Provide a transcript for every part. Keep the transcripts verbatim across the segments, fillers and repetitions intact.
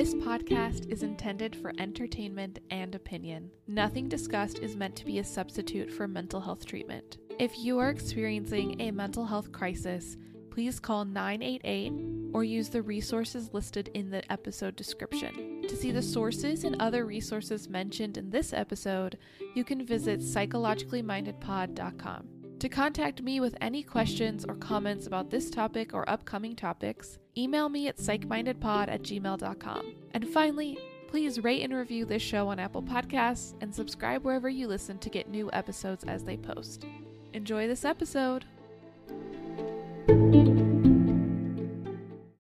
This podcast is intended for entertainment and opinion. Nothing discussed is meant to be a substitute for mental health treatment. If you are experiencing a mental health crisis, please call nine eight eight or use the resources listed in the episode description. To see the sources and other resources mentioned in this episode, you can visit psychologically minded pod dot com. To contact me with any questions or comments about this topic or upcoming topics, email me at psych minded pod at gmail dot com. And finally, please rate and review this show on Apple Podcasts and subscribe wherever you listen to get new episodes as they post. Enjoy this episode!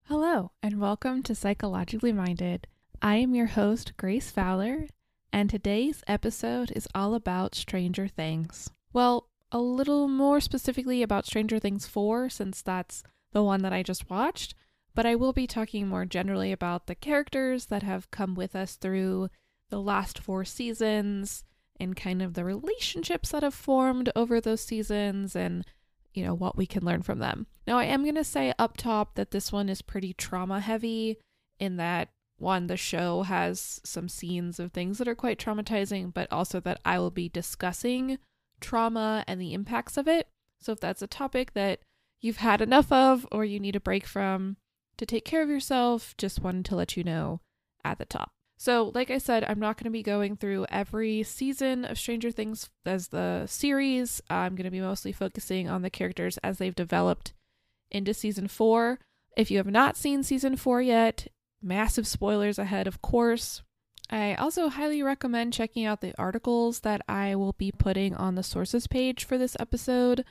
Hello, and welcome to Psychologically Minded. I am your host, Grace Fowler, and today's episode is all about Stranger Things. Well, a little more specifically about Stranger Things four, since that's the one that I just watched, but I will be talking more generally about the characters that have come with us through the last four seasons and kind of the relationships that have formed over those seasons and, you know, what we can learn from them. Now, I am going to say up top that this one is pretty trauma heavy in that, one, the show has some scenes of things that are quite traumatizing, but also that I will be discussing trauma and the impacts of it. So if that's a topic that you've had enough of or you need a break from to take care of yourself, just wanted to let you know at the top. So like I said, I'm not going to be going through every season of Stranger Things as the series. I'm going to be mostly focusing on the characters as they've developed into season four. If you have not seen season four yet, massive spoilers ahead, of course. I also highly recommend checking out the articles that I will be putting on the sources page for this episode.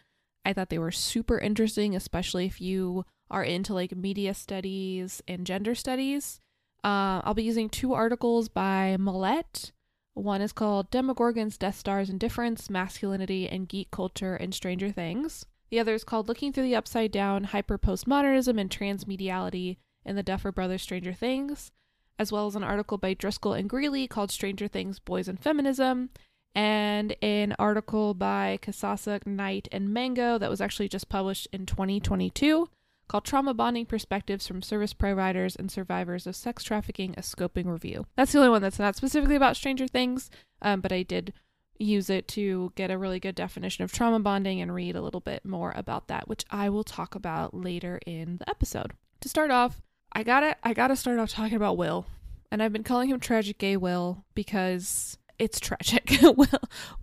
I thought they were super interesting, especially if you are into like media studies and gender studies. Uh, I'll be using two articles by Millette. One is called Demogorgons, Death Stars, and Difference, Masculinity and Geek Culture in Stranger Things. The other is called Looking Through the Upside Down, Hyper Postmodernism and Transmediality in the Duffer Brothers Stranger Things, as well as an article by Driscoll and Greeley called Stranger Things, Boys and Feminism, and an article by Kasasa, Knight, and Mango that was actually just published in twenty twenty-two called Trauma Bonding Perspectives from Service Providers and Survivors of Sex Trafficking, a Scoping Review. That's the only one that's not specifically about Stranger Things, um, but I did use it to get a really good definition of trauma bonding and read a little bit more about that, which I will talk about later in the episode. To start off, I gotta, I gotta start off talking about Will, and I've been calling him Tragic Gay Will because it's tragic. Will,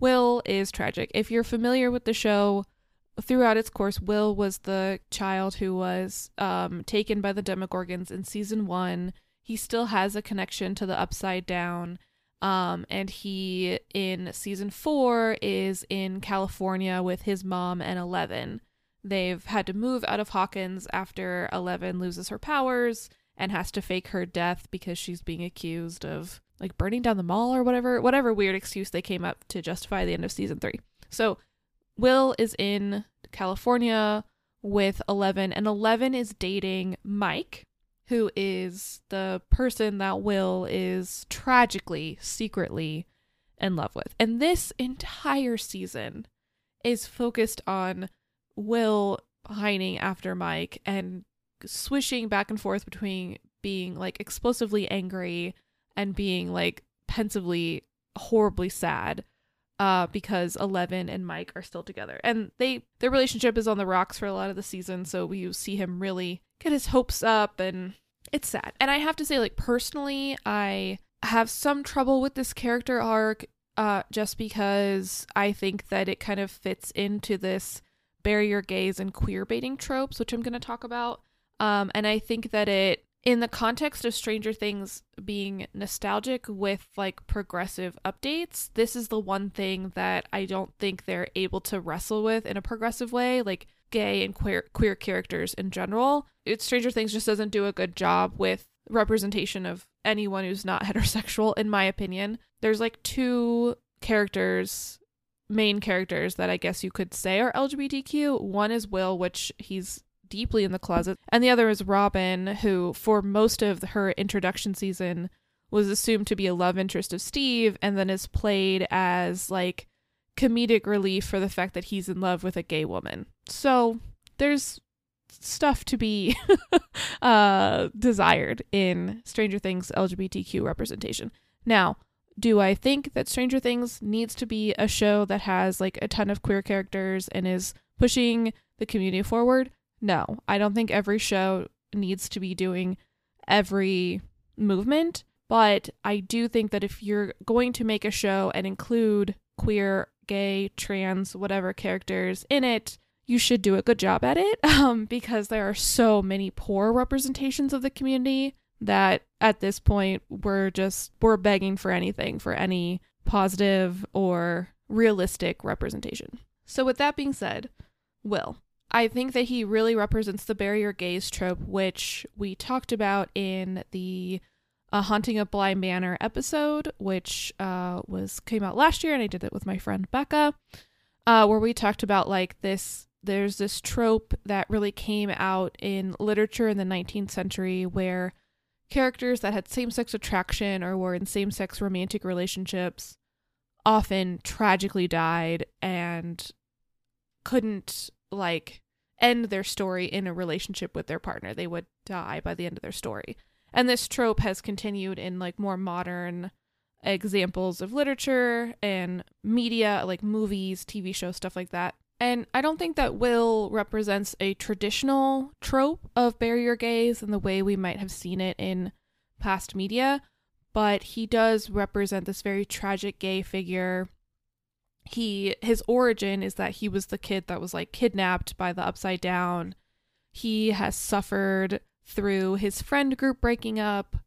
Will is tragic. If you're familiar with the show, throughout its course, Will was the child who was um, taken by the Demogorgons in season one. He still has a connection to the Upside Down, um, and he in season four is in California with his mom and Eleven. They've had to move out of Hawkins after Eleven loses her powers and has to fake her death because she's being accused of like burning down the mall or whatever, whatever weird excuse they came up to justify the end of season three. So Will is in California with Eleven, and Eleven is dating Mike, who is the person that Will is tragically, secretly in love with. And this entire season is focused on Will pining after Mike and swishing back and forth between being like explosively angry and being like pensively horribly sad uh because Eleven and Mike are still together, and they their relationship is on the rocks for a lot of the season, so we see him really get his hopes up, and it's sad. And I have to say, like, personally, I have some trouble with this character arc uh just because I think that it kind of fits into this barrier gays and queer baiting tropes, which I'm going to talk about. Um, and I think that it, in the context of Stranger Things being nostalgic with like progressive updates, this is the one thing that I don't think they're able to wrestle with in a progressive way, like gay and queer queer characters in general. It, Stranger Things just doesn't do a good job with representation of anyone who's not heterosexual, in my opinion. There's like two characters main characters that I guess you could say are L G B T Q. One is Will, which he's deeply in the closet, and the other is Robin, who for most of her introduction season was assumed to be a love interest of Steve, and then is played as like comedic relief for the fact that he's in love with a gay woman. So there's stuff to be uh, desired in Stranger Things L G B T Q representation. Now, do I think that Stranger Things needs to be a show that has like a ton of queer characters and is pushing the community forward? No, I don't think every show needs to be doing every movement, but I do think that if you're going to make a show and include queer, gay, trans, whatever characters in it, you should do a good job at it, um, because there are so many poor representations of the community that at this point we're just we're begging for anything, for any positive or realistic representation. So with that being said, Will, I think that he really represents the barrier gaze trope, which we talked about in the uh, Haunting of Bly Manor episode, which uh, was came out last year, and I did it with my friend Becca, uh, where we talked about like this. There's this trope that really came out in literature in the nineteenth century where characters that had same-sex attraction or were in same-sex romantic relationships often tragically died and couldn't like end their story in a relationship with their partner. They would die by the end of their story. And this trope has continued in like more modern examples of literature and media, like movies, T V shows, stuff like that. And I don't think that Will represents a traditional trope of barrier gaze in the way we might have seen it in past media, but he does represent this very tragic gay figure. He his origin is that he was the kid that was like kidnapped by the Upside Down. He has suffered through his friend group breaking up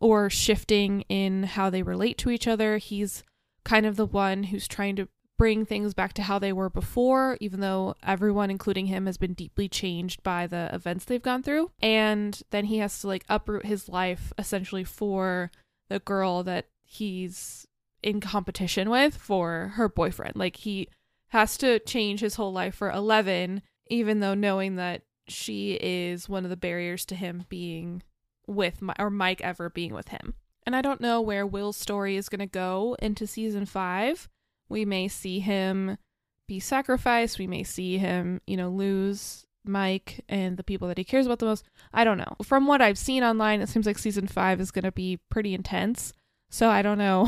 or shifting in how they relate to each other. He's kind of the one who's trying to bring things back to how they were before, even though everyone, including him, has been deeply changed by the events they've gone through. And then he has to like uproot his life essentially for the girl that he's in competition with for her boyfriend. Like he has to change his whole life for Eleven, even though knowing that she is one of the barriers to him being with my, or Mike ever being with him. And I don't know where Will's story is going to go into season five. We may see him be sacrificed. We may see him, you know, lose Mike and the people that he cares about the most. I don't know. From what I've seen online, it seems like season five is going to be pretty intense. So I don't know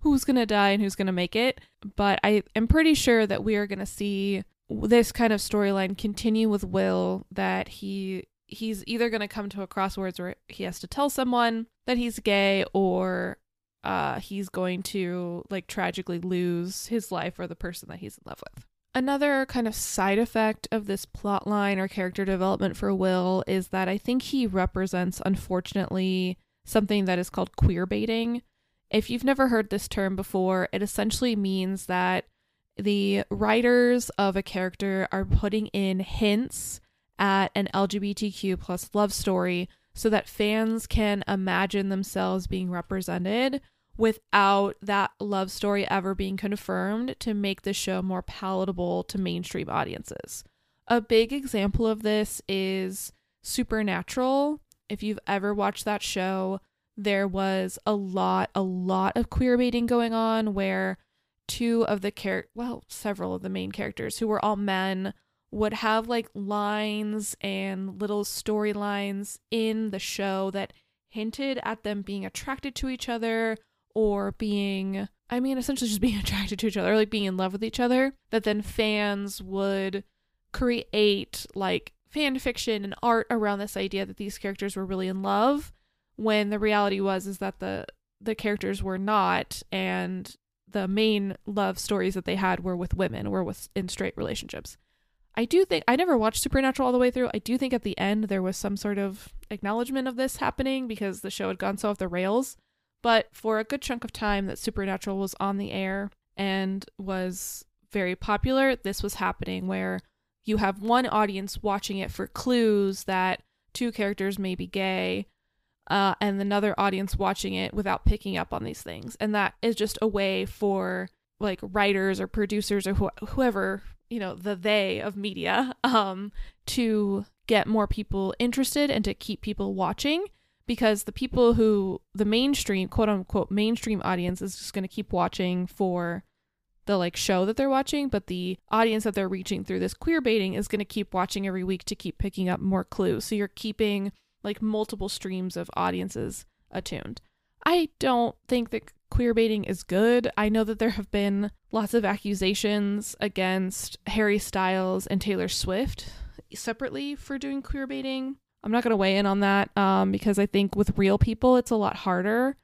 who's going to die and who's going to make it. But I am pretty sure that we are going to see this kind of storyline continue with Will, that he he's either going to come to a crossroads where he has to tell someone that he's gay, or Uh, he's going to like tragically lose his life or the person that he's in love with. Another kind of side effect of this plot line or character development for Will is that I think he represents, unfortunately, something that is called queer baiting. If you've never heard this term before, it essentially means that the writers of a character are putting in hints at an L G B T Q plus love story so that fans can imagine themselves being represented without that love story ever being confirmed, to make the show more palatable to mainstream audiences. A big example of this is Supernatural. If you've ever watched that show, there was a lot, a lot of queer baiting going on where two of the char- well, several of the main characters who were all men would have like lines and little storylines in the show that hinted at them being attracted to each other or being, I mean, essentially just being attracted to each other, like being in love with each other, that then fans would create like fan fiction and art around this idea that these characters were really in love, when the reality was is that the, the characters were not, and the main love stories that they had were with women, were with in straight relationships. I do think, I never watched Supernatural all the way through. I do think at the end there was some sort of acknowledgement of this happening because the show had gone so off the rails. But for a good chunk of time that Supernatural was on the air and was very popular, this was happening where you have one audience watching it for clues that two characters may be gay, uh, and another audience watching it without picking up on these things. And that is just a way for like writers or producers or wh- whoever... you know, the they of media, um, to get more people interested and to keep people watching, because the people who, the mainstream, quote unquote, mainstream audience is just going to keep watching for the like show that they're watching, but the audience that they're reaching through this queer baiting is going to keep watching every week to keep picking up more clues. So you're keeping like multiple streams of audiences attuned. I don't think that queer baiting is good. I know that there have been lots of accusations against Harry Styles and Taylor Swift separately for doing queer baiting. I'm not going to weigh in on that um, because I think with real people, it's a lot harder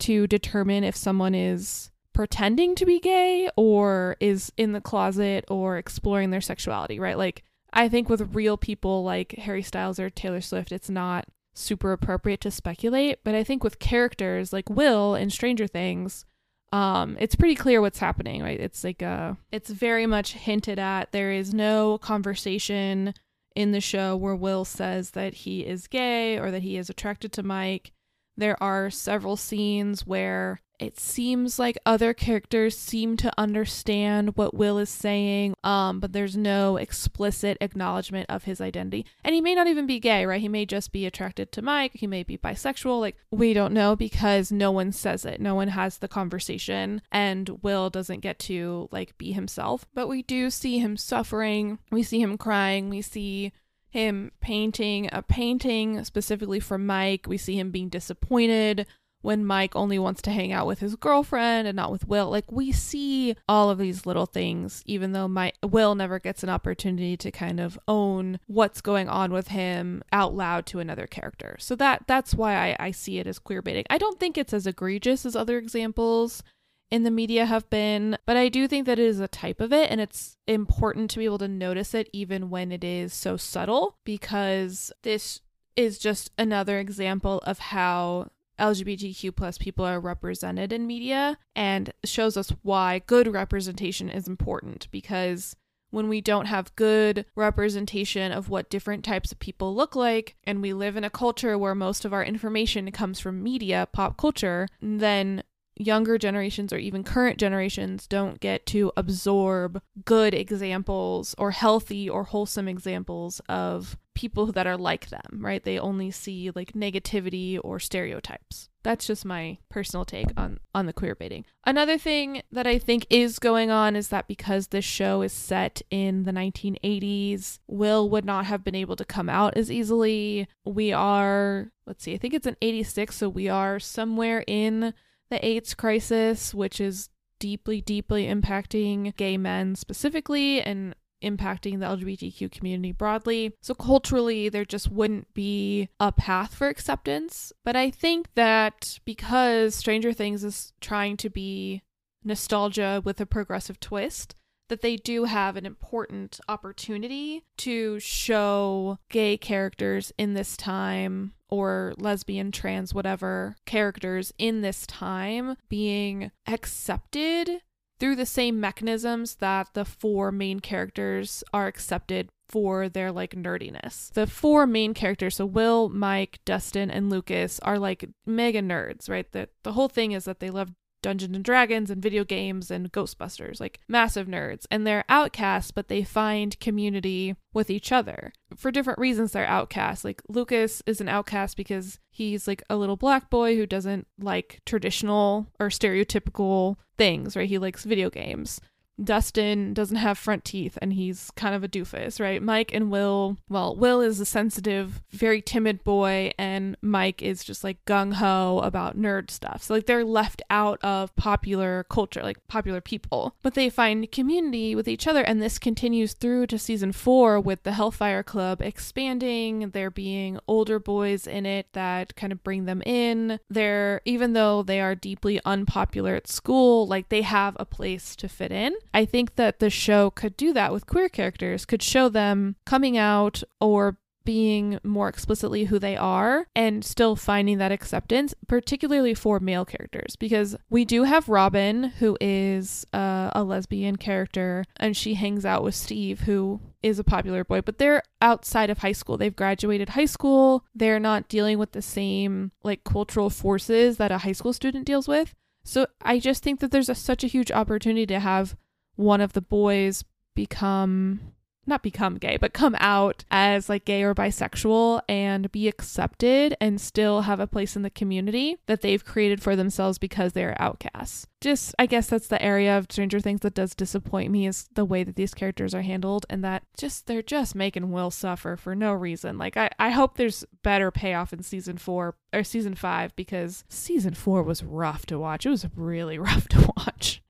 to determine if someone is pretending to be gay or is in the closet or exploring their sexuality, right? Like, I think with real people like Harry Styles or Taylor Swift, it's not super appropriate to speculate. But I think with characters like Will in Stranger Things, um, it's pretty clear what's happening, right? It's like a, it's very much hinted at. There is no conversation in the show where Will says that he is gay or that he is attracted to Mike. There are several scenes where it seems like other characters seem to understand what Will is saying, um, but there's no explicit acknowledgement of his identity. And he may not even be gay, right? He may just be attracted to Mike. He may be bisexual. Like, we don't know because no one says it. No one has the conversation, and Will doesn't get to like be himself. But we do see him suffering. We see him crying. We see him painting a painting specifically for Mike. We see him being disappointed when Mike only wants to hang out with his girlfriend and not with Will. Like, we see all of these little things, even though Mike, Will never gets an opportunity to kind of own what's going on with him out loud to another character. So that that's why I, I see it as queer baiting. I don't think it's as egregious as other examples in the media have been, but I do think that it is a type of it, and it's important to be able to notice it even when it is so subtle, because this is just another example of how L G B T Q plus people are represented in media, and shows us why good representation is important. Because when we don't have good representation of what different types of people look like, and we live in a culture where most of our information comes from media, pop culture, then younger generations or even current generations don't get to absorb good examples or healthy or wholesome examples of people that are like them, right? They only see like negativity or stereotypes. That's just my personal take on, on the queer baiting. Another thing that I think is going on is that because this show is set in the nineteen eighties, Will would not have been able to come out as easily. We are, let's see, I think it's an eighty-six, so we are somewhere in the AIDS crisis, which is deeply, deeply impacting gay men specifically and impacting the L G B T Q community broadly. So culturally, there just wouldn't be a path for acceptance. But I think that because Stranger Things is trying to be nostalgia with a progressive twist, that they do have an important opportunity to show gay characters in this time, or lesbian, trans, whatever characters in this time being accepted through the same mechanisms that the four main characters are accepted for their like nerdiness. The four main characters, so Will, Mike, Dustin, and Lucas, are like mega nerds, right? The, the whole thing is that they love Dungeons and Dragons and video games and Ghostbusters, like massive nerds. And they're outcasts, but they find community with each other. For different reasons, they're outcasts. Like Lucas is an outcast because he's like a little black boy who doesn't like traditional or stereotypical things, right? He likes video games. Dustin doesn't have front teeth and he's kind of a doofus, right? Mike and Will, well, Will is a sensitive, very timid boy, and Mike is just like gung-ho about nerd stuff. So like they're left out of popular culture, like popular people, but they find community with each other. And this continues through to season four with the Hellfire Club expanding, there being older boys in it that kind of bring them in. They're, even though they are deeply unpopular at school, like they have a place to fit in. I think that the show could do that with queer characters, could show them coming out or being more explicitly who they are and still finding that acceptance, particularly for male characters, because we do have Robin, who is uh, a lesbian character, and she hangs out with Steve, who is a popular boy, but they're outside of high school. They've graduated high school. They're not dealing with the same like cultural forces that a high school student deals with. So I just think that there's a, such a huge opportunity to have one of the boys become not become gay, but come out as like gay or bisexual and be accepted and still have a place in the community that they've created for themselves because they're outcasts. Just, I guess that's the area of Stranger Things that does disappoint me, is the way that these characters are handled, and that just, they're just making Will suffer for no reason. Like, I, I hope there's better payoff in season four or season five, because season four was rough to watch. It was really rough to watch.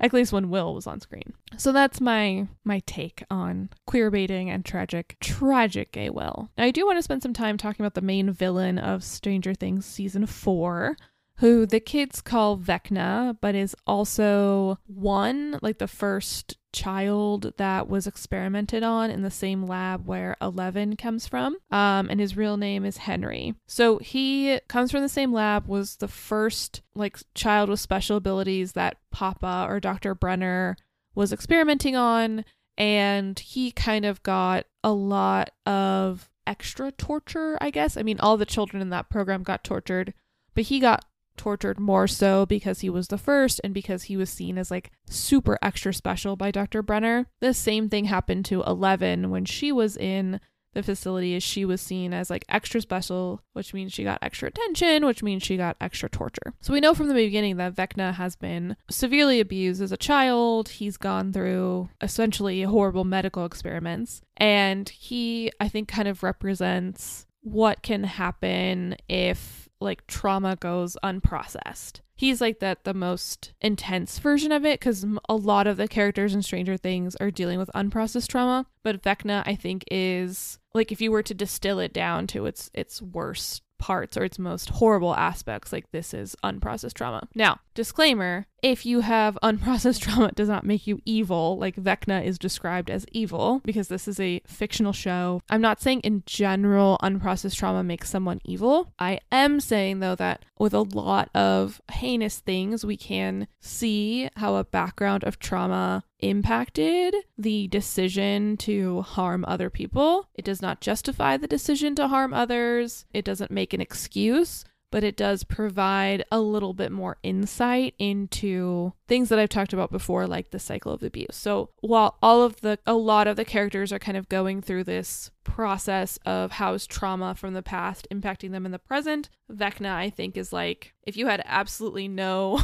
At least when Will was on screen. So that's my my take on queer baiting and tragic, tragic gay Will. Now I do want to spend some time talking about the main villain of Stranger Things season four, who the kids call Vecna, but is also one, like the first child that was experimented on in the same lab where Eleven comes from, um, and his real name is Henry. So he comes from the same lab, was the first like child with special abilities that Papa or Doctor Brenner was experimenting on, and he kind of got a lot of extra torture, I guess. I mean, all the children in that program got tortured, but he got tortured more so because he was the first and because he was seen as like super extra special by Doctor Brenner. The same thing happened to Eleven when she was in the facility, as she was seen as like extra special, which means she got extra attention, which means she got extra torture. So we know from the beginning that Vecna has been severely abused as a child. He's gone through essentially horrible medical experiments, and he, I think, kind of represents what can happen if like trauma goes unprocessed. He's like that, the most intense version of it, because a lot of the characters in Stranger Things are dealing with unprocessed trauma, but Vecna, I think, is like, if you were to distill it down to its its worst parts or its most horrible aspects, like this is unprocessed trauma. Now, disclaimer, if you have unprocessed trauma, it does not make you evil. Like, Vecna is described as evil because this is a fictional show. I'm not saying in general unprocessed trauma makes someone evil. I am saying, though, that with a lot of heinous things, we can see how a background of trauma impacted the decision to harm other people. It does not justify the decision to harm others. It doesn't make an excuse, but it does provide a little bit more insight into things that I've talked about before, like the cycle of abuse. So while all of the, a lot of the characters are kind of going through this process of how is trauma from the past impacting them in the present, Vecna, I think, is like, if you had absolutely no,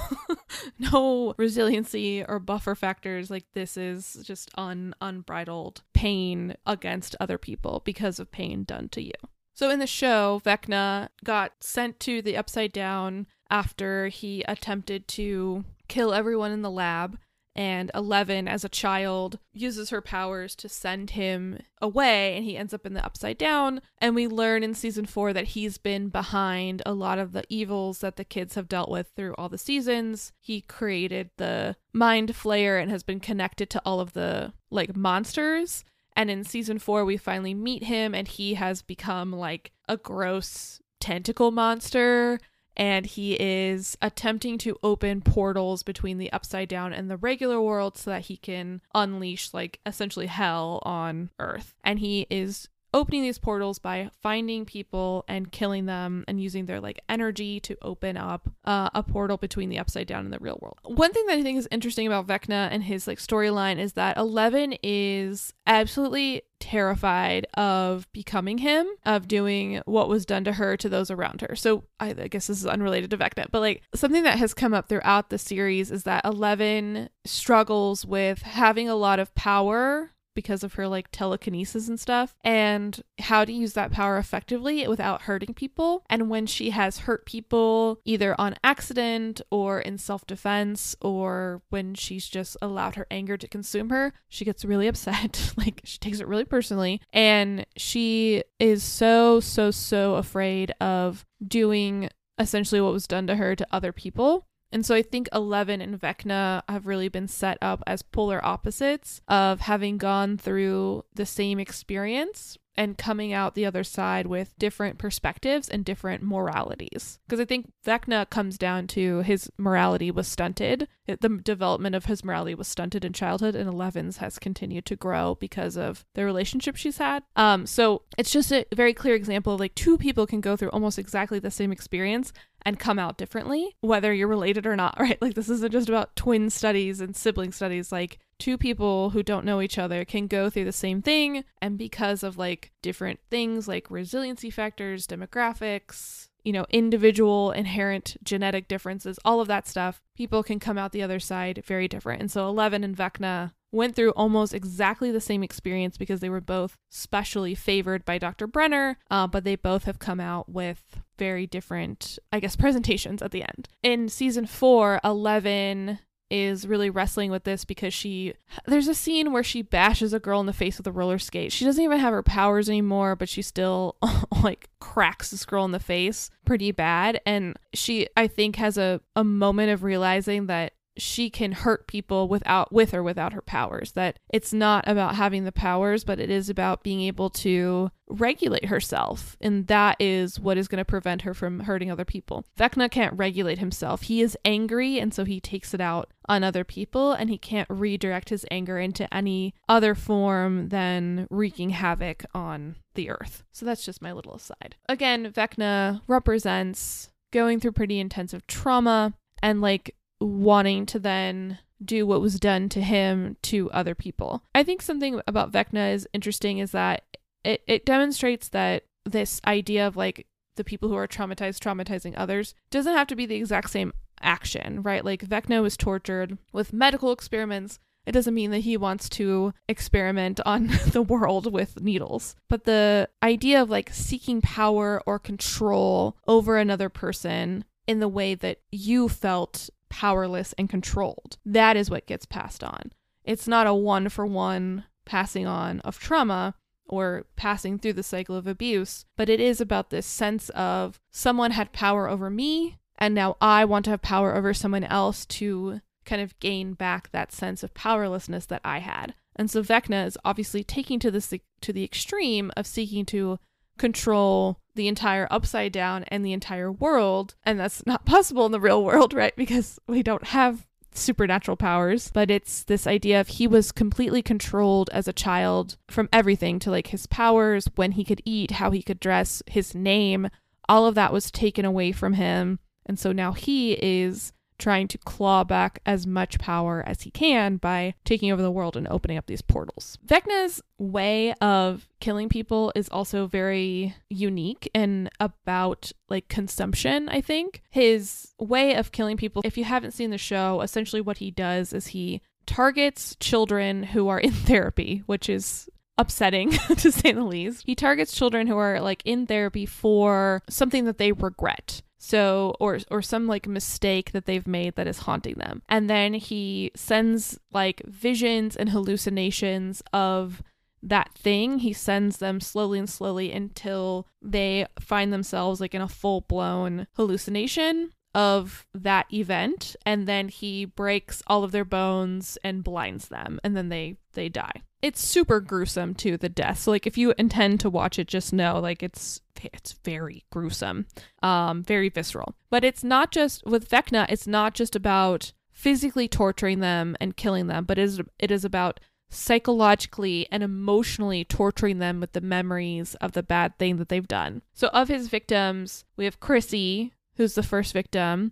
no resiliency or buffer factors, like this is just un, unbridled pain against other people because of pain done to you. So in the show, Vecna got sent to the Upside Down after he attempted to kill everyone in the lab, and Eleven, as a child, uses her powers to send him away, and he ends up in the Upside Down, and we learn in season four that he's been behind a lot of the evils that the kids have dealt with through all the seasons. He created the Mind Flayer and has been connected to all of the, like, monsters. And in season four, we finally meet him, and he has become like a gross tentacle monster, and he is attempting to open portals between the Upside Down and the regular world so that he can unleash like essentially hell on Earth. And he is opening these portals by finding people and killing them and using their like energy to open up uh, a portal between the Upside Down and the real world. One thing that I think is interesting about Vecna and his like storyline is that Eleven is absolutely terrified of becoming him, of doing what was done to her to those around her. So I, I guess this is unrelated to Vecna, but like something that has come up throughout the series is that Eleven struggles with having a lot of power because of her like telekinesis and stuff, and how to use that power effectively without hurting people. And when she has hurt people, either on accident or in self-defense, or when she's just allowed her anger to consume her, she gets really upset. Like, she takes it really personally, and she is so so so afraid of doing essentially what was done to her to other people. And so I think Eleven and Vecna have really been set up as polar opposites of having gone through the same experience and coming out the other side with different perspectives and different moralities. Because I think Vecna comes down to his morality was stunted. The development of his morality was stunted in childhood, and Eleven's has continued to grow because of the relationship she's had. Um, so it's just a very clear example of like two people can go through almost exactly the same experience and come out differently, whether you're related or not, right? Like, this isn't just about twin studies and sibling studies. Like, two people who don't know each other can go through the same thing, and because of like different things like resiliency factors, demographics, you know, individual inherent genetic differences, all of that stuff, people can come out the other side very different. And so Eleven and Vecna went through almost exactly the same experience because they were both specially favored by Doctor Brenner, uh, but they both have come out with very different, I guess, presentations at the end. In season four, Eleven is really wrestling with this because she, there's a scene where she bashes a girl in the face with a roller skate. She doesn't even have her powers anymore, but she still like cracks this girl in the face pretty bad. And she, I think, has a, a moment of realizing that she can hurt people without, with or without her powers, that it's not about having the powers, but it is about being able to regulate herself. And that is what is going to prevent her from hurting other people. Vecna can't regulate himself. He is angry, and so he takes it out on other people, and he can't redirect his anger into any other form than wreaking havoc on the earth. So that's just my little aside. Again, Vecna represents going through pretty intensive trauma and like wanting to then do what was done to him to other people. I think something about Vecna is interesting is that it, it demonstrates that this idea of like the people who are traumatized traumatizing others doesn't have to be the exact same action, right? Like Vecna was tortured with medical experiments. It doesn't mean that he wants to experiment on the world with needles. But the idea of like seeking power or control over another person in the way that you felt powerless and controlled, that is what gets passed on. It's not a one for one passing on of trauma or passing through the cycle of abuse, but it is about this sense of someone had power over me and now I want to have power over someone else to kind of gain back that sense of powerlessness that I had. And so Vecna is obviously taking to this to the extreme of seeking to control the entire Upside Down and the entire world, and that's not possible in the real world, right? Because we don't have supernatural powers. But it's this idea of he was completely controlled as a child from everything to like his powers, when he could eat, how he could dress, his name, all of that was taken away from him, and so now he is trying to claw back as much power as he can by taking over the world and opening up these portals. Vecna's way of killing people is also very unique and about like consumption, I think. His way of killing people, if you haven't seen the show, essentially what he does is he targets children who are in therapy, which is upsetting to say the least. He targets children who are like in therapy for something that they regret. So, or or some like mistake that they've made that is haunting them. And then he sends like visions and hallucinations of that thing. He sends them slowly and slowly until they find themselves like in a full-blown hallucination of that event. And then he breaks all of their bones and blinds them. And then they, they die. It's super gruesome too, the death. So like if you intend to watch it, just know like it's it's very gruesome, um, very visceral. But it's not just with Vecna, it's not just about physically torturing them and killing them, but it is, it is about psychologically and emotionally torturing them with the memories of the bad thing that they've done. So of his victims, we have Chrissy, who's the first victim.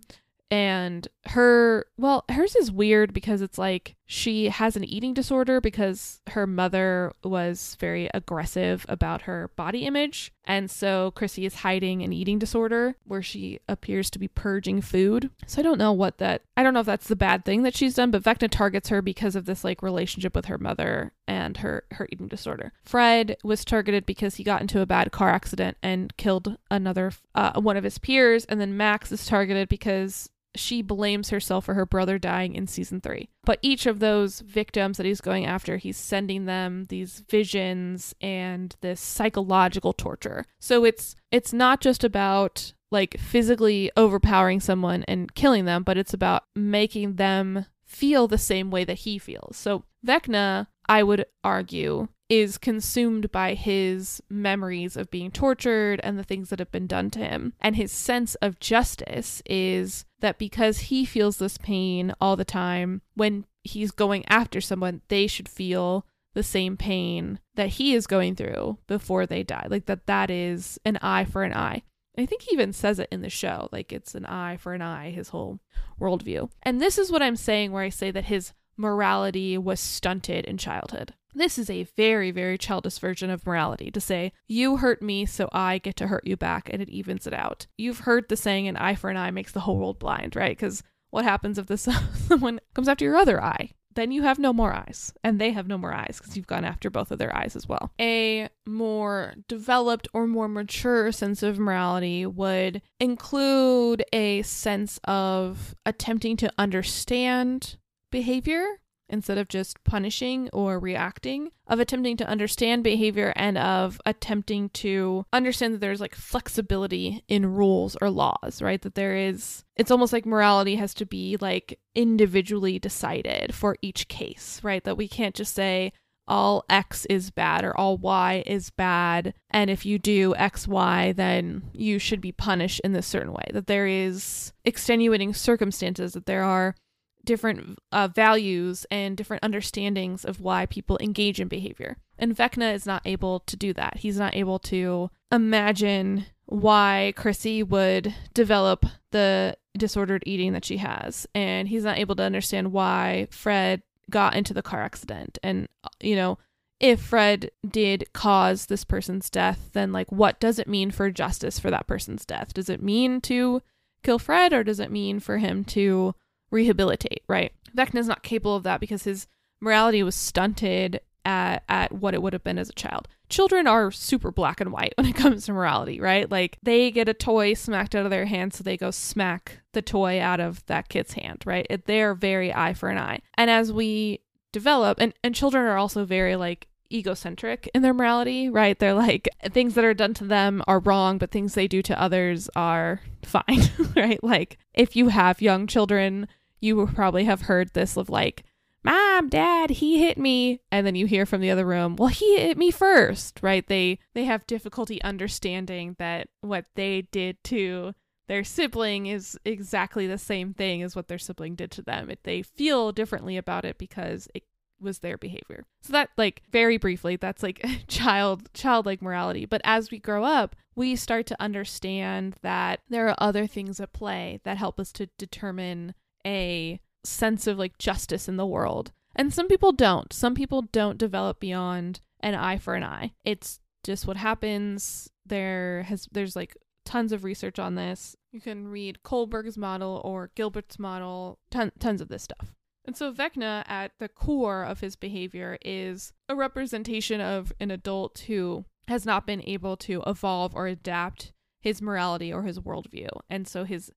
And her, well, hers is weird because it's like she has an eating disorder because her mother was very aggressive about her body image. And so Chrissy is hiding an eating disorder where she appears to be purging food. So I don't know what that, I don't know if that's the bad thing that she's done, but Vecna targets her because of this like relationship with her mother and her, her eating disorder. Fred was targeted because he got into a bad car accident and killed another, uh, one of his peers. And then Max is targeted because she blames herself for her brother dying in season three. But each of those victims that he's going after, he's sending them these visions and this psychological torture. So it's it's not just about like physically overpowering someone and killing them, but it's about making them feel the same way that he feels. So Vecna, I would argue, is consumed by his memories of being tortured and the things that have been done to him. And his sense of justice is that because he feels this pain all the time, when he's going after someone, they should feel the same pain that he is going through before they die. Like that that is an eye for an eye. I think he even says it in the show, like it's an eye for an eye, his whole worldview. And this is what I'm saying where I say that his morality was stunted in childhood. This is a very, very childish version of morality, to say, you hurt me, so I get to hurt you back, and it evens it out. You've heard the saying, an eye for an eye makes the whole world blind, right? Because what happens if this someone comes after your other eye? Then you have no more eyes, and they have no more eyes because you've gone after both of their eyes as well. A more developed or more mature sense of morality would include a sense of attempting to understand behavior instead of just punishing or reacting, of attempting to understand behavior and of attempting to understand that there's like flexibility in rules or laws, right? That there is, it's almost like morality has to be like individually decided for each case, right? That we can't just say all X is bad or all Y is bad, and if you do X, Y, then you should be punished in this certain way. That there is extenuating circumstances, that there are different uh, values and different understandings of why people engage in behavior. And Vecna is not able to do that. He's not able to imagine why Chrissy would develop the disordered eating that she has. And he's not able to understand why Fred got into the car accident. And, you know, if Fred did cause this person's death, then like, what does it mean for justice for that person's death? Does it mean to kill Fred, or does it mean for him to rehabilitate, right? Vecna's not capable of that because his morality was stunted at, at what it would have been as a child. Children are super black and white when it comes to morality, right? Like they get a toy smacked out of their hand, so they go smack the toy out of that kid's hand, right? It, they're very eye for an eye. And as we develop, and, and children are also very like egocentric in their morality, right? They're like, things that are done to them are wrong, but things they do to others are fine, right? Like if you have young children, you will probably have heard this of like, mom, dad, he hit me. And then you hear from the other room, well, he hit me first, right? They they have difficulty understanding that what they did to their sibling is exactly the same thing as what their sibling did to them. They feel differently about it because it was their behavior. So that, like, very briefly, that's like child childlike morality. But as we grow up, we start to understand that there are other things at play that help us to determine a sense of like justice in the world. And some people don't. Some people don't develop beyond an eye for an eye. It's just what happens. There has there's like tons of research on this. You can read Kohlberg's model or Gilbert's model, ton, tons of this stuff. And so Vecna, at the core of his behavior, is a representation of an adult who has not been able to evolve or adapt his morality or his worldview. And so his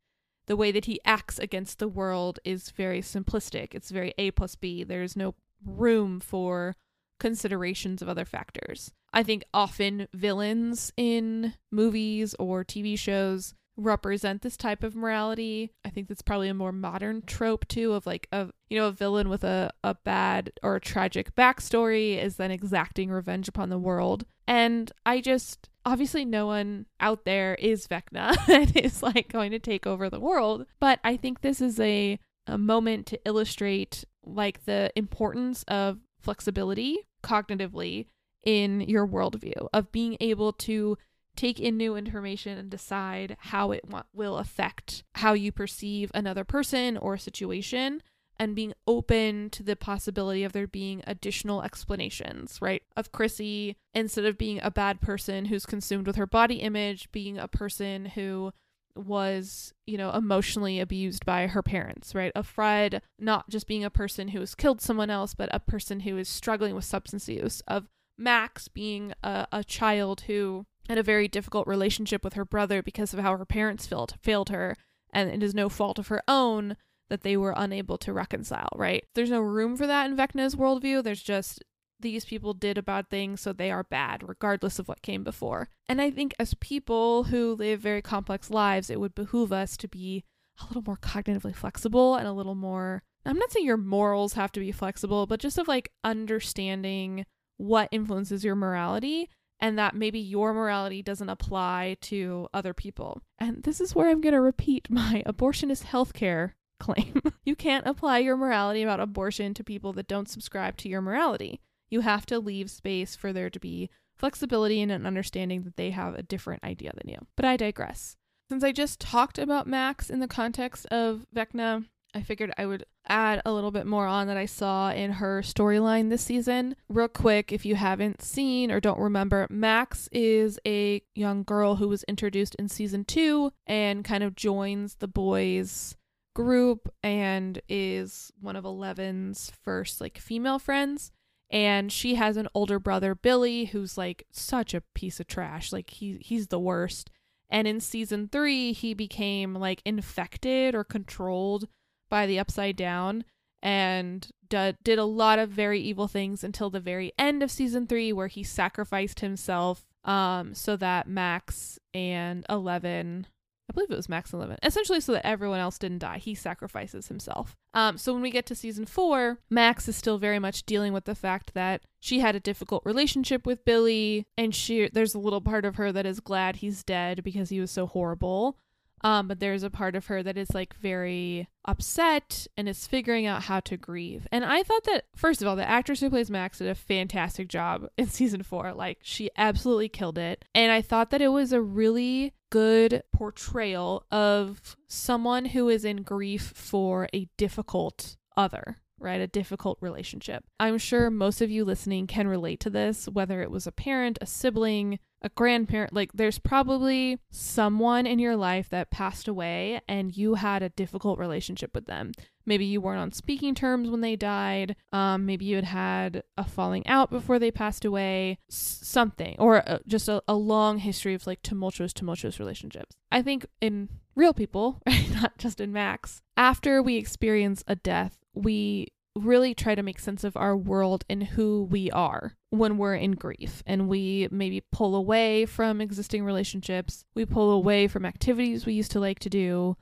the way that he acts against the world is very simplistic. It's very A plus B. There's no room for considerations of other factors. I think often villains in movies or T V shows represent this type of morality. I think that's probably a more modern trope too, of like a you know a villain with a a bad or a tragic backstory is then exacting revenge upon the world. And I just obviously no one out there is Vecna and is like going to take over the world, but I think this is a a moment to illustrate like the importance of flexibility cognitively in your worldview, of being able to take in new information and decide how it w- will affect how you perceive another person or situation, and being open to the possibility of there being additional explanations, right? Of Chrissy, instead of being a bad person who's consumed with her body image, being a person who was, you know, emotionally abused by her parents, right? Of Fred, not just being a person who has killed someone else, but a person who is struggling with substance use. Of Max being a, a child who had a very difficult relationship with her brother because of how her parents failed, failed her, and it is no fault of her own that they were unable to reconcile, right? There's no room for that in Vecna's worldview. There's just, these people did a bad thing, so they are bad, regardless of what came before. And I think as people who live very complex lives, it would behoove us to be a little more cognitively flexible and a little more, I'm not saying your morals have to be flexible, but just of like understanding what influences your morality, and that maybe your morality doesn't apply to other people. And this is where I'm going to repeat my abortionist healthcare claim. You can't apply your morality about abortion to people that don't subscribe to your morality. You have to leave space for there to be flexibility and an understanding that they have a different idea than you. But I digress. Since I just talked about Max in the context of Vecna, I figured I would add a little bit more on that I saw in her storyline this season. Real quick, if you haven't seen or don't remember, Max is a young girl who was introduced in season two and kind of joins the boys group and is one of Eleven's first like female friends. And she has an older brother, Billy, who's like such a piece of trash. Like he he's the worst. And in season three, he became like infected or controlled by the Upside Down and d- did a lot of very evil things until the very end of season three, where he sacrificed himself um, so that Max and Eleven, I believe it was Max and Eleven, essentially so that everyone else didn't die. He sacrifices himself. Um, so when we get to season four, Max is still very much dealing with the fact that she had a difficult relationship with Billy, and she there's a little part of her that is glad he's dead because he was so horrible. Um, but there's a part of her that is like very upset and is figuring out how to grieve. And I thought that, first of all, the actress who plays Max did a fantastic job in season four. Like, she absolutely killed it. And I thought that it was a really good portrayal of someone who is in grief for a difficult other, right? A difficult relationship. I'm sure most of you listening can relate to this, whether it was a parent, a sibling, a grandparent. Like, there's probably someone in your life that passed away and you had a difficult relationship with them. Maybe you weren't on speaking terms when they died. Um, maybe you had had a falling out before they passed away, S- something, or a, just a, a long history of like tumultuous, tumultuous relationships. I think in real people, right, not just in Max, after we experience a death, we really try to make sense of our world and who we are when we're in grief. And we maybe pull away from existing relationships. We pull away from activities we used to like to do.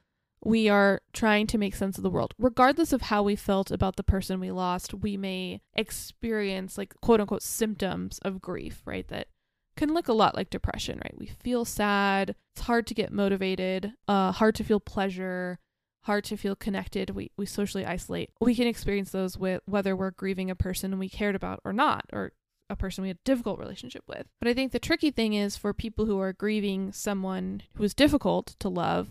We are trying to make sense of the world. Regardless of how we felt about the person we lost, we may experience like quote unquote symptoms of grief, right? That can look a lot like depression, right? We feel sad. It's hard to get motivated, uh, hard to feel pleasure, hard to feel connected. We we socially isolate. We can experience those with whether we're grieving a person we cared about or not, or a person we had a difficult relationship with. But I think the tricky thing is for people who are grieving someone who is difficult to love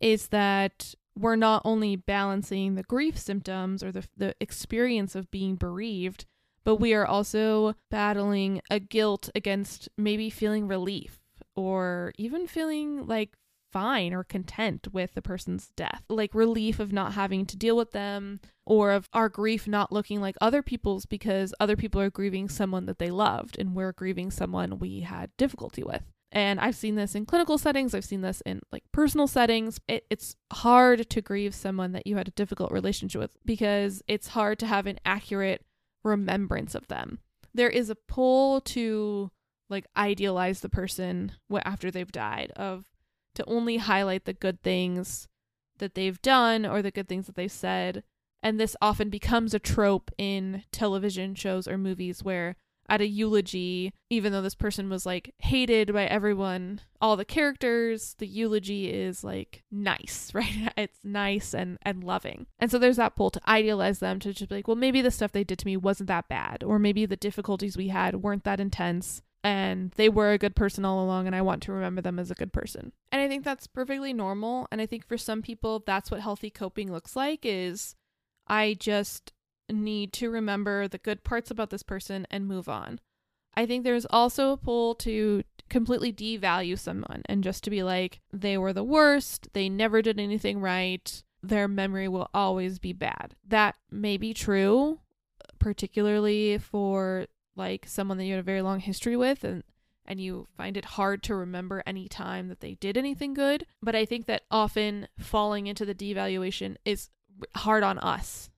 is that we're not only balancing the grief symptoms or the the experience of being bereaved, but we are also battling a guilt against maybe feeling relief or even feeling like fine or content with the person's death, like relief of not having to deal with them, or of our grief not looking like other people's because other people are grieving someone that they loved and we're grieving someone we had difficulty with. And I've seen this in clinical settings. I've seen this in like personal settings. It, it's hard to grieve someone that you had a difficult relationship with because it's hard to have an accurate remembrance of them. There is a pull to like idealize the person after they've died, of to only highlight the good things that they've done or the good things that they've said. And this often becomes a trope in television shows or movies where at a eulogy, even though this person was like hated by everyone, all the characters, the eulogy is like nice, right? It's nice and, and loving. And so there's that pull to idealize them, to just be like, well, maybe the stuff they did to me wasn't that bad, or maybe the difficulties we had weren't that intense, and they were a good person all along, and I want to remember them as a good person. And I think that's perfectly normal. And I think for some people, that's what healthy coping looks like, is I just need to remember the good parts about this person and move on. I think there's also a pull to completely devalue someone and just to be like, they were the worst, they never did anything right, their memory will always be bad. That may be true, particularly for like someone that you had a very long history with, and and you find it hard to remember any time that they did anything good. But I think that often falling into the devaluation is hard on us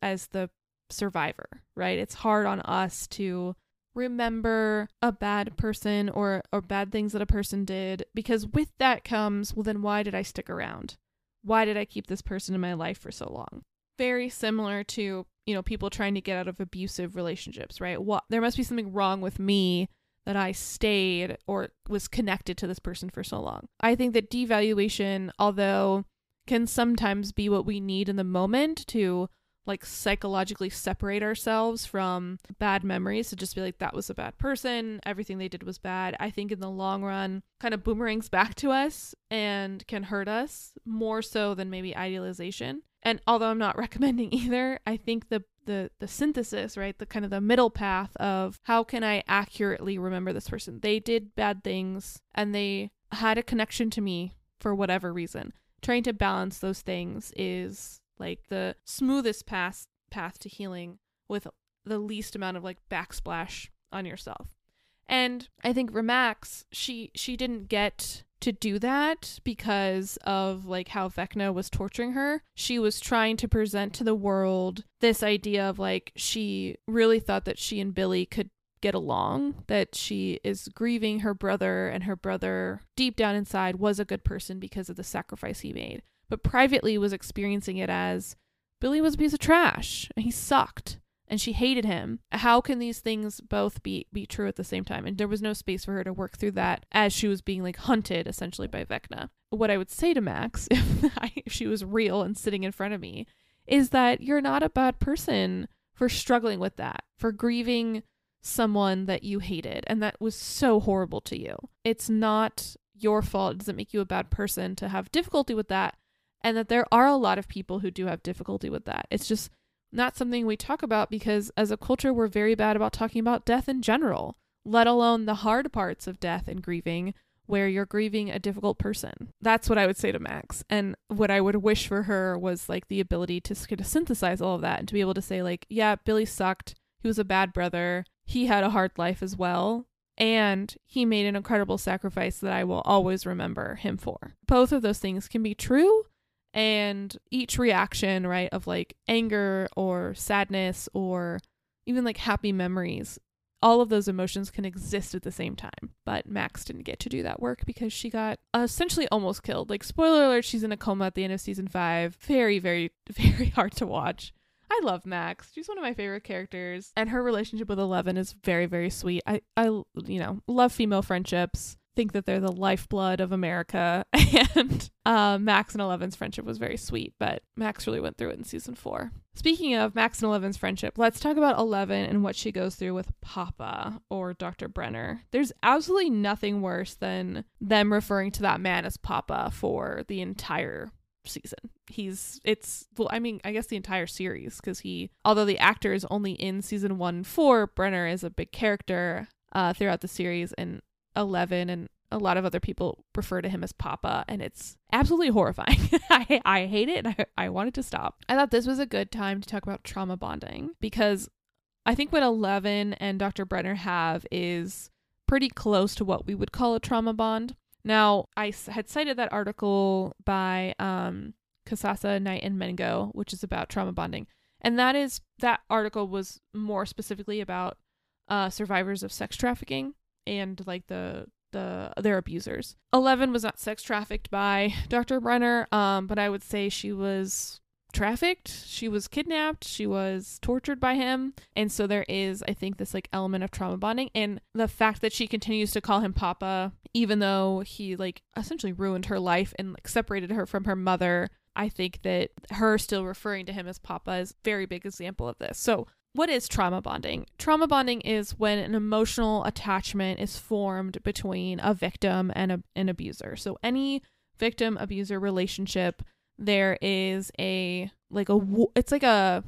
as the survivor, right? It's hard on us to remember a bad person or, or bad things that a person did, because with that comes, well, then why did I stick around? Why did I keep this person in my life for so long? Very similar to, you know, people trying to get out of abusive relationships, right? What, there must be something wrong with me that I stayed or was connected to this person for so long. I think that devaluation, although can sometimes be what we need in the moment to like psychologically separate ourselves from bad memories, to just be like, that was a bad person, everything they did was bad, I think in the long run kind of boomerangs back to us and can hurt us more so than maybe idealization. And although I'm not recommending either, I think the the the synthesis, right, the kind of the middle path of how can I accurately remember this person? They did bad things and they had a connection to me for whatever reason. Trying to balance those things is like the smoothest path path to healing with the least amount of like backsplash on yourself. And I think Remax, she she didn't get to do that because of like how Vecna was torturing her. She was trying to present to the world this idea of like she really thought that she and Billy could get along, that she is grieving her brother and her brother deep down inside was a good person because of the sacrifice he made, but privately was experiencing it as Billy was a piece of trash and he sucked and she hated him. How can these things both be be true at the same time? And there was no space for her to work through that as she was being like hunted essentially by Vecna. What I would say to Max, if, I, if she was real and sitting in front of me, is that you're not a bad person for struggling with that, for grieving someone that you hated and that was so horrible to you. It's not your fault. It doesn't make you a bad person to have difficulty with that, and that there are a lot of people who do have difficulty with that. It's just not something we talk about because as a culture, we're very bad about talking about death in general, let alone the hard parts of death and grieving where you're grieving a difficult person. That's what I would say to Max. And what I would wish for her was like the ability to, to synthesize all of that and to be able to say like, yeah, Billy sucked. He was a bad brother. He had a hard life as well. And he made an incredible sacrifice that I will always remember him for. Both of those things can be true. And each reaction, right, of like anger or sadness or even like happy memories, all of those emotions can exist at the same time. But Max didn't get to do that work because she got essentially almost killed. Like, spoiler alert, she's in a coma at the end of season five. Very, very, very hard to watch. I love Max. She's one of my favorite characters. And her relationship with Eleven is very, very sweet. I, I you know, love female friendships. Think that they're the lifeblood of America, and uh, Max and Eleven's friendship was very sweet, but Max really went through it in season four. Speaking of Max and Eleven's friendship, let's talk about Eleven and what she goes through with Papa or Doctor Brenner. There's absolutely nothing worse than them referring to that man as Papa for the entire season. He's it's well, I mean, I guess the entire series, because he, although the actor is only in season one and four, Brenner is a big character uh, throughout the series, and Eleven and a lot of other people refer to him as Papa, and it's absolutely horrifying. I I hate it, and I, I wanted to stop. I thought this was a good time to talk about trauma bonding, because I think what Eleven and Doctor Brenner have is pretty close to what we would call a trauma bond. Now, I had cited that article by um, Kasasa, Knight, and Mango, which is about trauma bonding, and that is that article was more specifically about uh, survivors of sex trafficking and like the the their abusers. Eleven was not sex trafficked by Doctor Brenner, um, but I would say she was trafficked, she was kidnapped, she was tortured by him. And so there is, I think, this like element of trauma bonding, and the fact that she continues to call him Papa, even though he like essentially ruined her life and like separated her from her mother. I think that her still referring to him as Papa is a very big example of this. So what is trauma bonding? Trauma bonding is when an emotional attachment is formed between a victim and a, an abuser. So any victim-abuser relationship, there is a, like a, it's like a,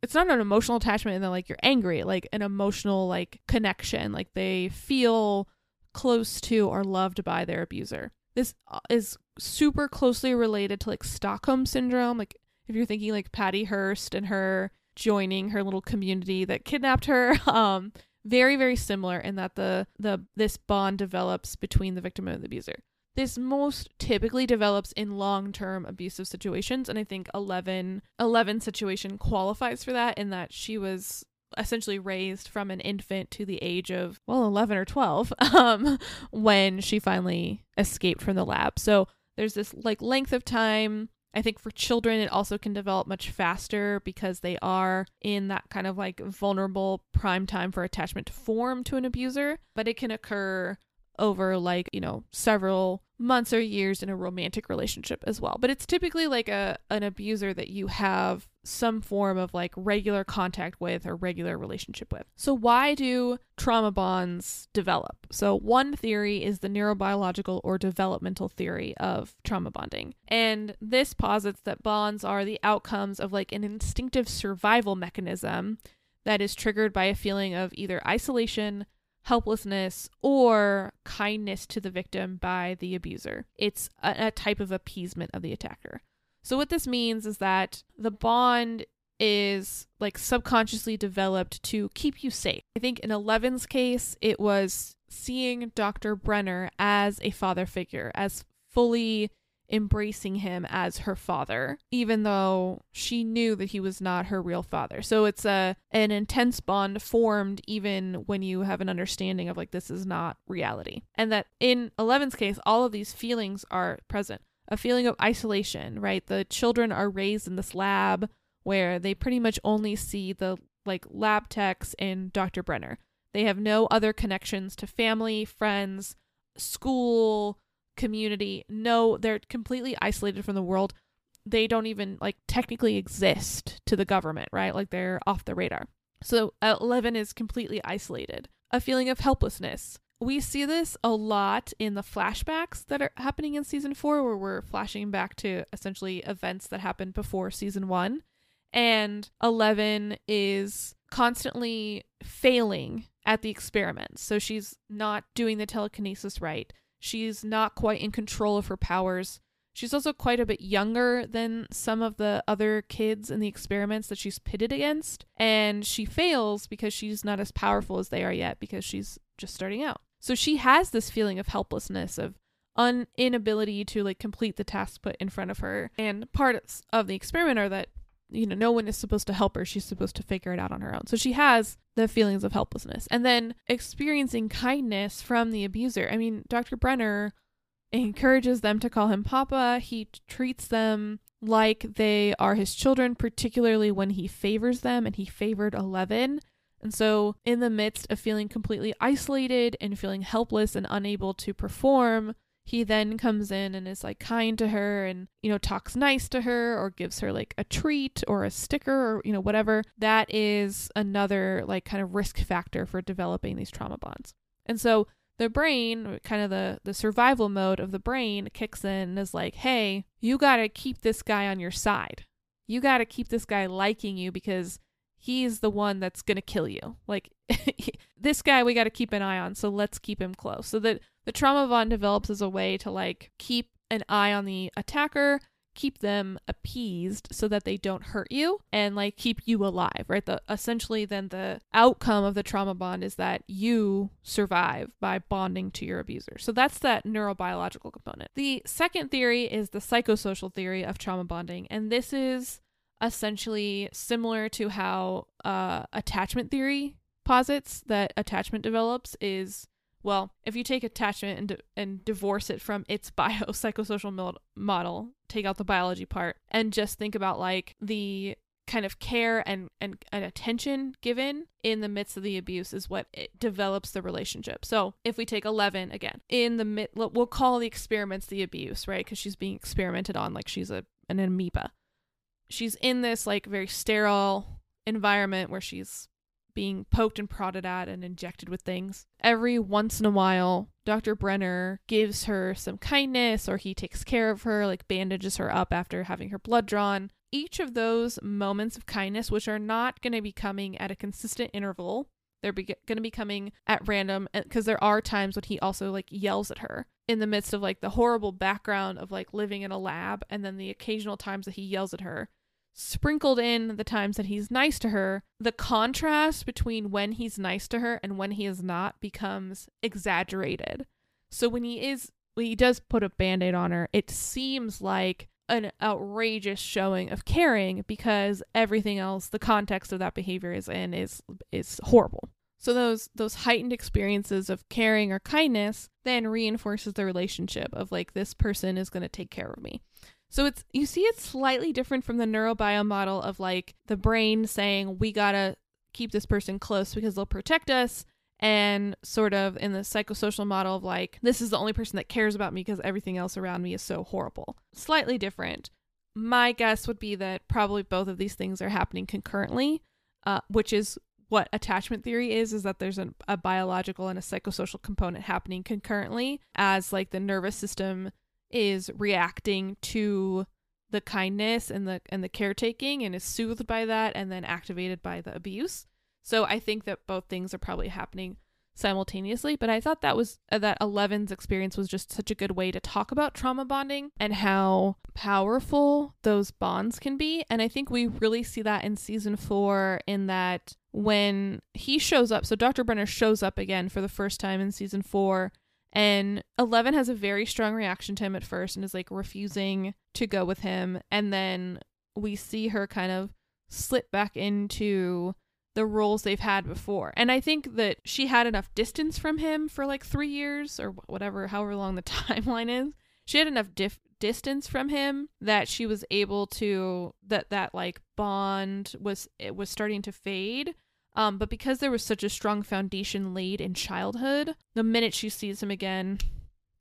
it's not an emotional attachment and then like you're angry, like an emotional like connection, like they feel close to or loved by their abuser. This is super closely related to like Stockholm syndrome. Like if you're thinking like Patty Hearst and her joining her little community that kidnapped her, um very very similar in that the the this bond develops between the victim and the abuser. This most typically develops in long-term abusive situations, and I think Eleven Eleven's situation qualifies for that, in that she was essentially raised from an infant to the age of well eleven or twelve um when she finally escaped from the lab. So there's this like length of time. I think for children, it also can develop much faster because they are in that kind of like vulnerable prime time for attachment to form to an abuser, but it can occur over like, you know, several months or years in a romantic relationship as well. But it's typically like a an abuser that you have some form of like regular contact with or regular relationship with. So why do trauma bonds develop? So one theory is the neurobiological or developmental theory of trauma bonding. And this posits that bonds are the outcomes of like an instinctive survival mechanism that is triggered by a feeling of either isolation, helplessness, or kindness to the victim by the abuser. It's a, a type of appeasement of the attacker. So what this means is that the bond is like subconsciously developed to keep you safe. I think in Eleven's case, it was seeing Doctor Brenner as a father figure, as fully embracing him as her father, even though she knew that he was not her real father. So it's a an intense bond formed even when you have an understanding of like this is not reality. And that in Eleven's case, all of these feelings are present. A feeling of isolation, right? The children are raised in this lab where they pretty much only see the like lab techs and Doctor Brenner. They have no other connections to family, friends, school, community. No, they're completely isolated from the world. They don't even like technically exist to the government, right? Like they're off the radar. So Eleven is completely isolated. A feeling of helplessness. We see this a lot in the flashbacks that are happening in season four, where we're flashing back to essentially events that happened before season one. And Eleven is constantly failing at the experiment. So she's not doing the telekinesis right. She's not quite in control of her powers. She's also quite a bit younger than some of the other kids in the experiments that she's pitted against. And she fails because she's not as powerful as they are yet, because she's just starting out. So she has this feeling of helplessness, of un- inability to like complete the tasks put in front of her. And parts of the experiment are that, you know, no one is supposed to help her. She's supposed to figure it out on her own. So she has the feelings of helplessness. And then experiencing kindness from the abuser. I mean, Doctor Brenner encourages them to call him Papa. He treats them like they are his children, particularly when he favors them, and he favored Eleven. And so in the midst of feeling completely isolated and feeling helpless and unable to perform, he then comes in and is like kind to her and, you know, talks nice to her or gives her like a treat or a sticker or, you know, whatever. That is another like kind of risk factor for developing these trauma bonds. And so the brain, kind of the, the survival mode of the brain kicks in and is like, hey, you got to keep this guy on your side. You got to keep this guy liking you because he's the one that's going to kill you. Like this guy, we got to keep an eye on. So let's keep him close. So that the trauma bond develops as a way to like keep an eye on the attacker, keep them appeased so that they don't hurt you and like keep you alive, right? The essentially then the outcome of the trauma bond is that you survive by bonding to your abuser. So that's that neurobiological component. The second theory is the psychosocial theory of trauma bonding. And this is essentially similar to how uh, attachment theory posits that attachment develops is, well, if you take attachment and, and divorce it from its biopsychosocial model, take out the biology part, and just think about like the kind of care and, and, and attention given in the midst of the abuse is what it develops the relationship. So if we take Eleven again, in the mid, we'll call the experiments the abuse, right? Because she's being experimented on like she's a an amoeba. She's in this like very sterile environment where she's being poked and prodded at and injected with things. Every once in a while, Doctor Brenner gives her some kindness or he takes care of her, like bandages her up after having her blood drawn. Each of those moments of kindness, which are not going to be coming at a consistent interval, they're be- going to be coming at random, because there are times when he also like yells at her in the midst of like the horrible background of like living in a lab, and then the occasional times that he yells at her. Sprinkled in the times that he's nice to her, the contrast between when he's nice to her and when he is not becomes exaggerated. So when he is, when he does put a band-aid on her, it seems like an outrageous showing of caring because everything else, the context of that behavior is in is is horrible. So those those heightened experiences of caring or kindness then reinforces the relationship of like, this person is going to take care of me. So it's, you see, it's slightly different from the neurobio model of like the brain saying we gotta keep this person close because they'll protect us, and sort of in the psychosocial model of like, this is the only person that cares about me because everything else around me is so horrible. Slightly different. My guess would be that probably both of these things are happening concurrently, uh, which is what attachment theory is, is that there's a, a biological and a psychosocial component happening concurrently as like the nervous system is reacting to the kindness and the and the caretaking and is soothed by that and then activated by the abuse. So I think that both things are probably happening simultaneously, but I thought that was uh, that Eleven's experience was just such a good way to talk about trauma bonding and how powerful those bonds can be. And I think we really see that in season four in that when he shows up, so Doctor Brenner shows up again for the first time in season four, and Eleven has a very strong reaction to him at first and is like refusing to go with him. And then we see her kind of slip back into the roles they've had before. And I think that she had enough distance from him for like three years or whatever, however long the timeline is. She had enough dif- distance from him that she was able to, that that like bond was, it was starting to fade. Um, but because there was such a strong foundation laid in childhood, the minute she sees him again,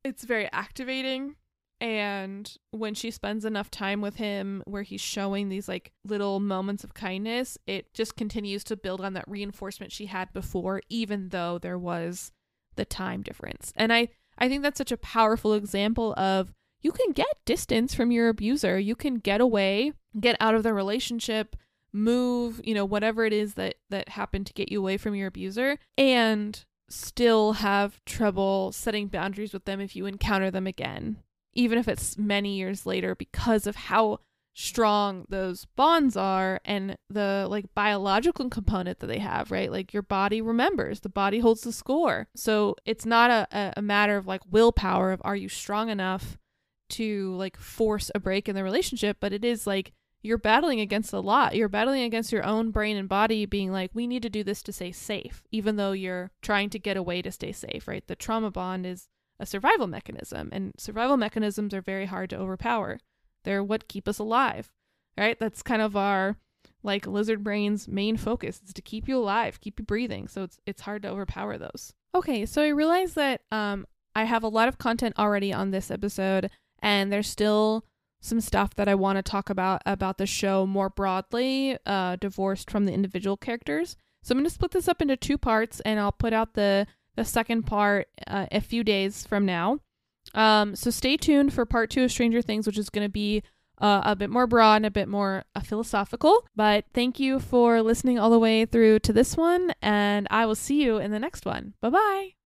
it's very activating. And when she spends enough time with him where he's showing these like little moments of kindness, it just continues to build on that reinforcement she had before, even though there was the time difference. And I, I think that's such a powerful example of you can get distance from your abuser. You can get away, get out of the relationship, move, you know, whatever it is that that happened to get you away from your abuser, and still have trouble setting boundaries with them if you encounter them again, even if it's many years later, because of how strong those bonds are and the like biological component that they have, right? Like your body remembers, the body holds the score. So it's not a, a matter of like willpower of are you strong enough to like force a break in the relationship, but it is like you're battling against a lot. You're battling against your own brain and body being like, we need to do this to stay safe, even though you're trying to get away to stay safe, right? The trauma bond is a survival mechanism, and survival mechanisms are very hard to overpower. They're what keep us alive, right? That's kind of our like lizard brain's main focus, is to keep you alive, keep you breathing. So it's it's hard to overpower those. Okay, so I realized that um I have a lot of content already on this episode, and there's still some stuff that I want to talk about about the show more broadly, uh, divorced from the individual characters. So I'm going to split this up into two parts, and I'll put out the the second part uh, a few days from now. Um, so stay tuned for part two of Stranger Things, which is going to be uh, a bit more broad and a bit more uh, philosophical. But thank you for listening all the way through to this one, and I will see you in the next one. Bye-bye.